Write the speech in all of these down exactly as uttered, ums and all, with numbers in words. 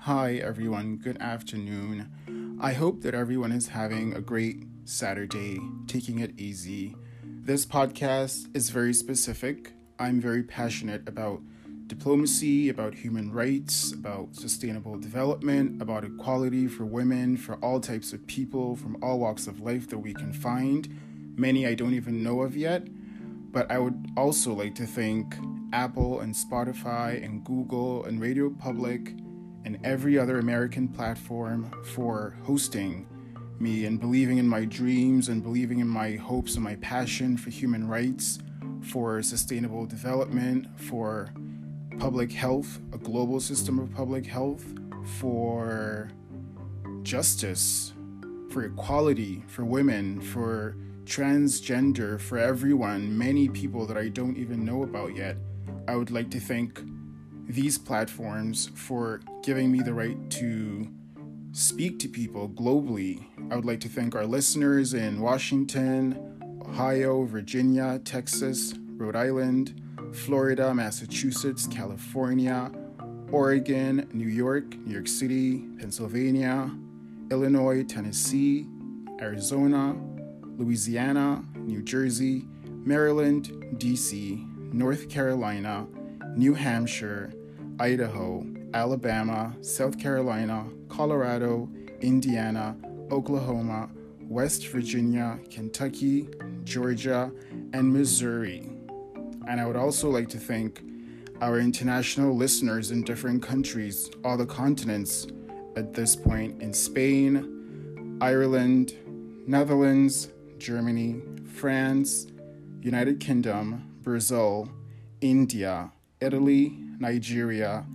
Hi everyone, good afternoon. I hope that everyone is having a great Saturday, taking it easy. This podcast is very specific. I'm very passionate about diplomacy, about human rights, about sustainable development, about equality for women, for all types of people from all walks of life that we can find. Many I don't even know of yet, but I would also like to thank Apple and Spotify and Google and Radio Public and every other American platform for hosting me and believing in my dreams and believing in my hopes and my passion for human rights, for sustainable development, for public health, a global system of public health, for justice, for equality, for women, for transgender, for everyone, many people that I don't even know about yet. I would like to thank these platforms for giving me the right to speak to people globally. I would like to thank our listeners in Washington, Ohio, Virginia, Texas, Rhode Island, Florida, Massachusetts, California, Oregon, New York, New York City, Pennsylvania, Illinois, Tennessee, Arizona, Louisiana, New Jersey, Maryland, D C, North Carolina, New Hampshire, Idaho, Alabama, South Carolina, Colorado, Indiana, Oklahoma, West Virginia, Kentucky, Georgia, and Missouri. And I would also like to thank our international listeners in different countries, all the continents at this point, in Spain, Ireland, Netherlands, Germany, France, United Kingdom, Brazil, India, Italy, Nigeria,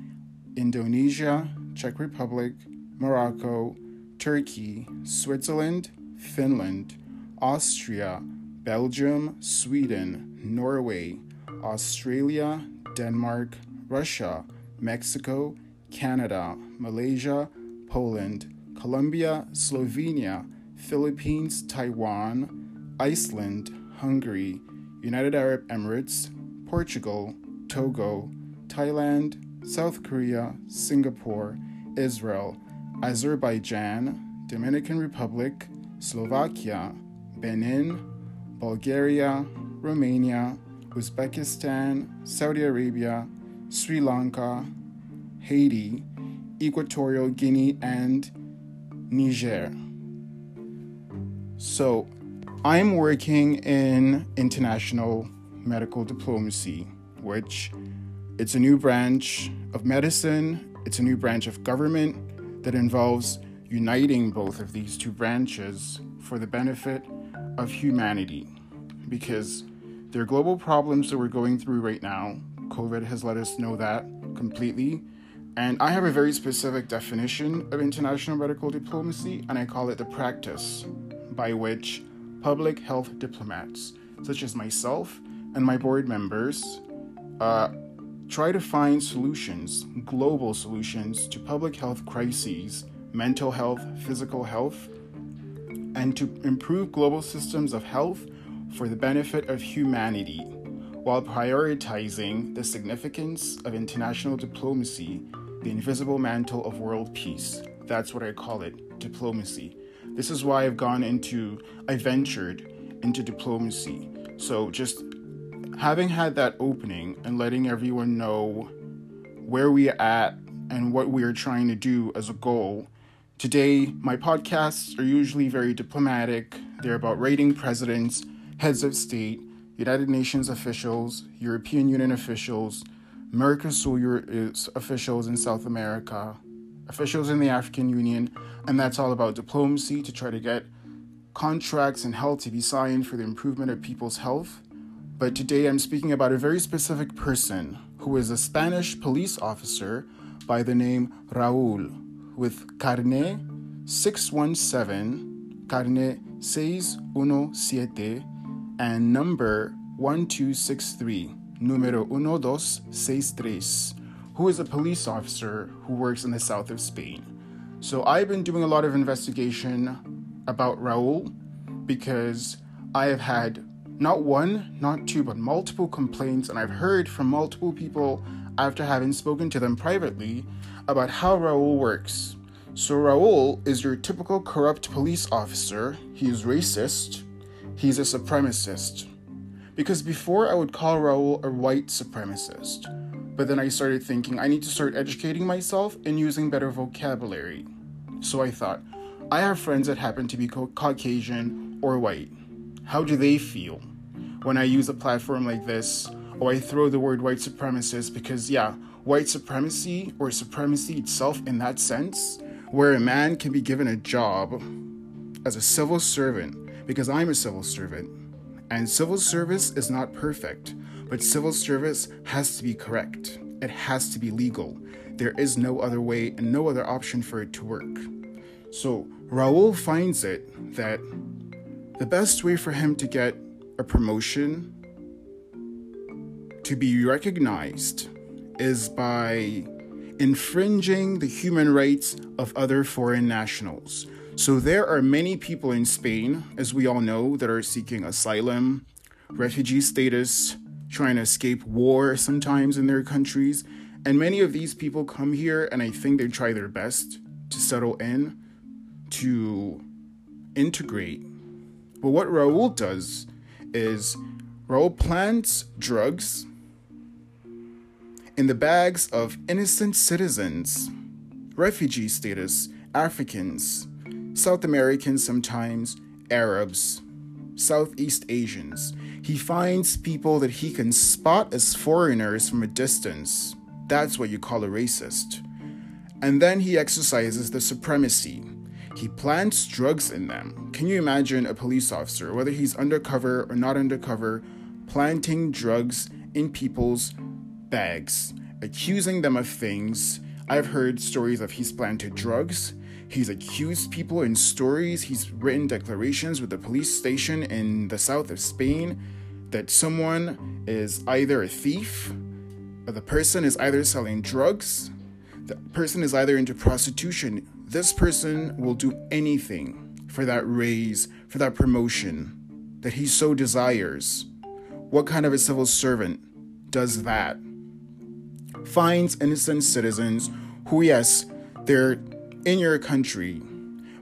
Indonesia, Czech Republic, Morocco, Turkey, Switzerland, Finland, Austria, Belgium, Sweden, Norway, Australia, Denmark, Russia, Mexico, Canada, Malaysia, Poland, Colombia, Slovenia, Philippines, Taiwan, Iceland, Hungary, United Arab Emirates, Portugal, Togo, Thailand, South Korea, Singapore, Israel, Azerbaijan, Dominican Republic, Slovakia, Benin, Bulgaria, Romania, Uzbekistan, Saudi Arabia, Sri Lanka, Haiti, Equatorial Guinea, and Niger. So, I'm working in international medical diplomacy, which it's a new branch of medicine, it's a new branch of government that involves uniting both of these two branches for the benefit of humanity, because there are global problems that we're going through right now. COVID has let us know that completely, and I have a very specific definition of international medical diplomacy, and I call it the practice by which public health diplomats, such as myself and my board members, uh, try to find solutions, global solutions, to public health crises, mental health, physical health, and to improve global systems of health for the benefit of humanity, while prioritizing the significance of international diplomacy, the invisible mantle of world peace. That's what I call it, diplomacy. This is why I've gone into, I ventured into diplomacy. So just having had that opening and letting everyone know where we are at and what we are trying to do as a goal. Today, my podcasts are usually very diplomatic. They're about rating presidents, heads of state, United Nations officials, European Union officials, Mercosur officials in South America, officials in the African Union, and that's all about diplomacy to try to get contracts and health to be signed for the improvement of people's health. But today I'm speaking about a very specific person who is a Spanish police officer by the name Raul with Carnet six one seven, Carnet six one seven, and number one two six three, numero one two six three, who is a police officer who works in the south of Spain. So I've been doing a lot of investigation about Raul because I have had not one, not two, but multiple complaints, and I've heard from multiple people after having spoken to them privately about how Raul works. So Raul is your typical corrupt police officer. He is racist. He's a supremacist. Because before I would call Raul a white supremacist, but then I started thinking I need to start educating myself and using better vocabulary. So I thought, I have friends that happen to be Caucasian or white. How do they feel when I use a platform like this, or I throw the word white supremacist? Because yeah, white supremacy, or supremacy itself in that sense, where a man can be given a job as a civil servant, because I'm a civil servant, and civil service is not perfect, but civil service has to be correct. It has to be legal. There is no other way and no other option for it to work. So Raul finds it that the best way for him to get a promotion, to be recognized, is by infringing the human rights of other foreign nationals. So there are many people in Spain, as we all know, that are seeking asylum, refugee status, trying to escape war sometimes in their countries. And many of these people come here, and I think they try their best to settle in, to integrate. But what Raul does is Raul plants drugs in the bags of innocent citizens, refugee status, Africans, South Americans sometimes, Arabs, Southeast Asians. He finds people that he can spot as foreigners from a distance. That's what you call a racist. And then he exercises the supremacy. He plants drugs in them. Can you imagine a police officer, whether he's undercover or not undercover, planting drugs in people's bags, accusing them of things? I've heard stories of he's planted drugs. He's accused people in stories. He's written declarations with the police station in the south of Spain that someone is either a thief, or the person is either selling drugs, the person is either into prostitution. This person will do anything for that raise, for that promotion that he so desires. What kind of a civil servant does that? Finds innocent citizens who, yes, they're in your country,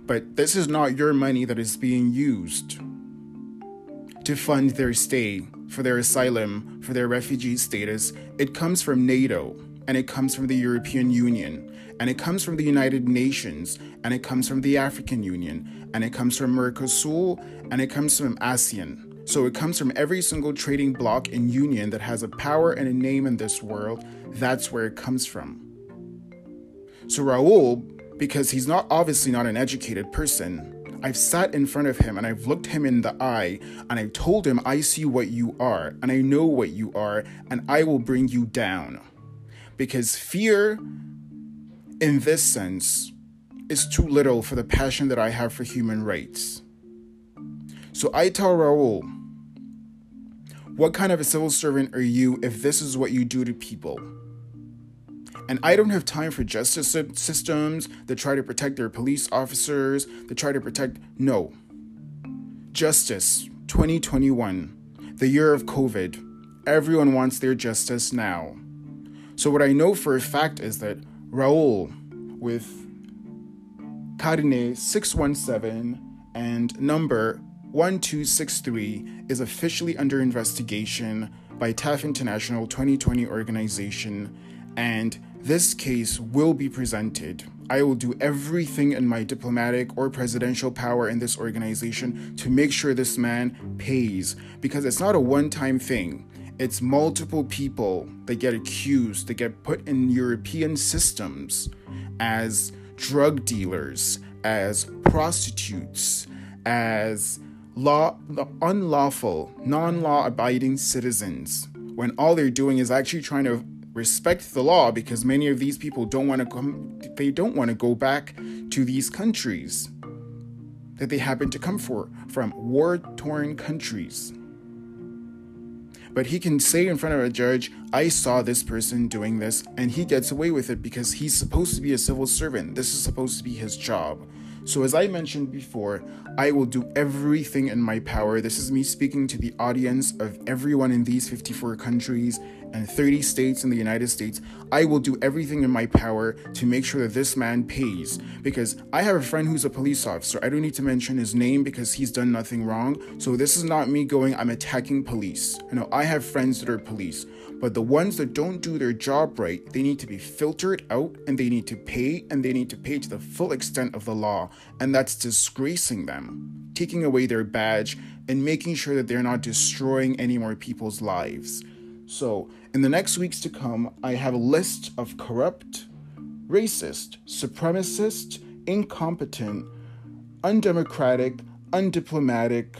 but this is not your money that is being used to fund their stay, for their asylum, for their refugee status. It comes from NATO, and it comes from the European Union, and it comes from the United Nations, and it comes from the African Union, and it comes from Mercosur, and it comes from ASEAN. So it comes from every single trading bloc and union that has a power and a name in this world. That's where it comes from. So Raul, because he's not obviously not an educated person, I've sat in front of him and I've looked him in the eye and I've told him, I see what you are and I know what you are and I will bring you down. Because fear, in this sense, is too little for the passion that I have for human rights. So I tell Raul, what kind of a civil servant are you if this is what you do to people? And I don't have time for justice systems that try to protect their police officers, that try to protect... No. Justice, twenty twenty-one, the year of COVID. Everyone wants their justice now. So what I know for a fact is that Raul, with Carnet six one seven and number one two six three, is officially under investigation by T A F International twenty twenty organization, and this case will be presented. I will do everything in my diplomatic or presidential power in this organization to make sure this man pays, because it's not a one-time thing. It's multiple people that get accused, that get put in European systems as drug dealers, as prostitutes, as law, unlawful, non-law-abiding citizens, when all they're doing is actually trying to respect the law, because many of these people don't want to come, they don't want to go back to these countries that they happen to come for, from war-torn countries. But he can say in front of a judge, I saw this person doing this, and he gets away with it because he's supposed to be a civil servant. This is supposed to be his job. So as I mentioned before, I will do everything in my power. This is me speaking to the audience of everyone in these fifty-four countries and thirty states in the United States. I will do everything in my power to make sure that this man pays, because I have a friend who's a police officer. I don't need to mention his name because he's done nothing wrong. So this is not me going, I'm attacking police. You know, I have friends that are police, but the ones that don't do their job right, they need to be filtered out and they need to pay, and they need to pay to the full extent of the law. And that's disgracing them, taking away their badge and making sure that they're not destroying any more people's lives. So in the next weeks to come, I have a list of corrupt, racist, supremacist, incompetent, undemocratic, undiplomatic,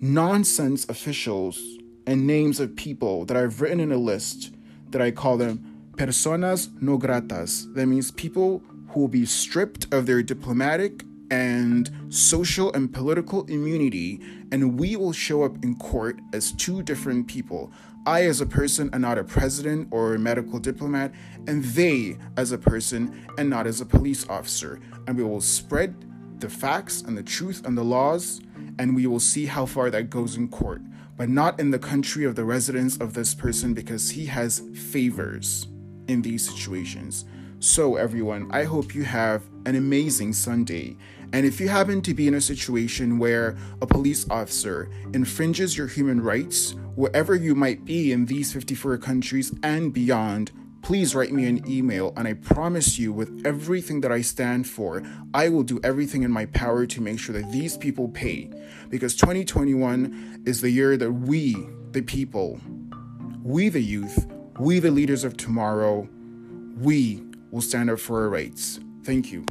nonsense officials and names of people that I've written in a list that I call them personas no gratas. That means people who will be stripped of their diplomatic and social and political immunity, and we will show up in court as two different people. I as a person and not a president or a medical diplomat, and they as a person and not as a police officer. And we will spread the facts and the truth and the laws, and we will see how far that goes in court, but not in the country of the residence of this person, because he has favors in these situations. So everyone, I hope you have an amazing Sunday. And if you happen to be in a situation where a police officer infringes your human rights, wherever you might be in these fifty-four countries and beyond, please write me an email, and I promise you, with everything that I stand for, I will do everything in my power to make sure that these people pay. Because twenty twenty-one is the year that we, the people, we the youth, we the leaders of tomorrow, we will stand up for our rights. Thank you.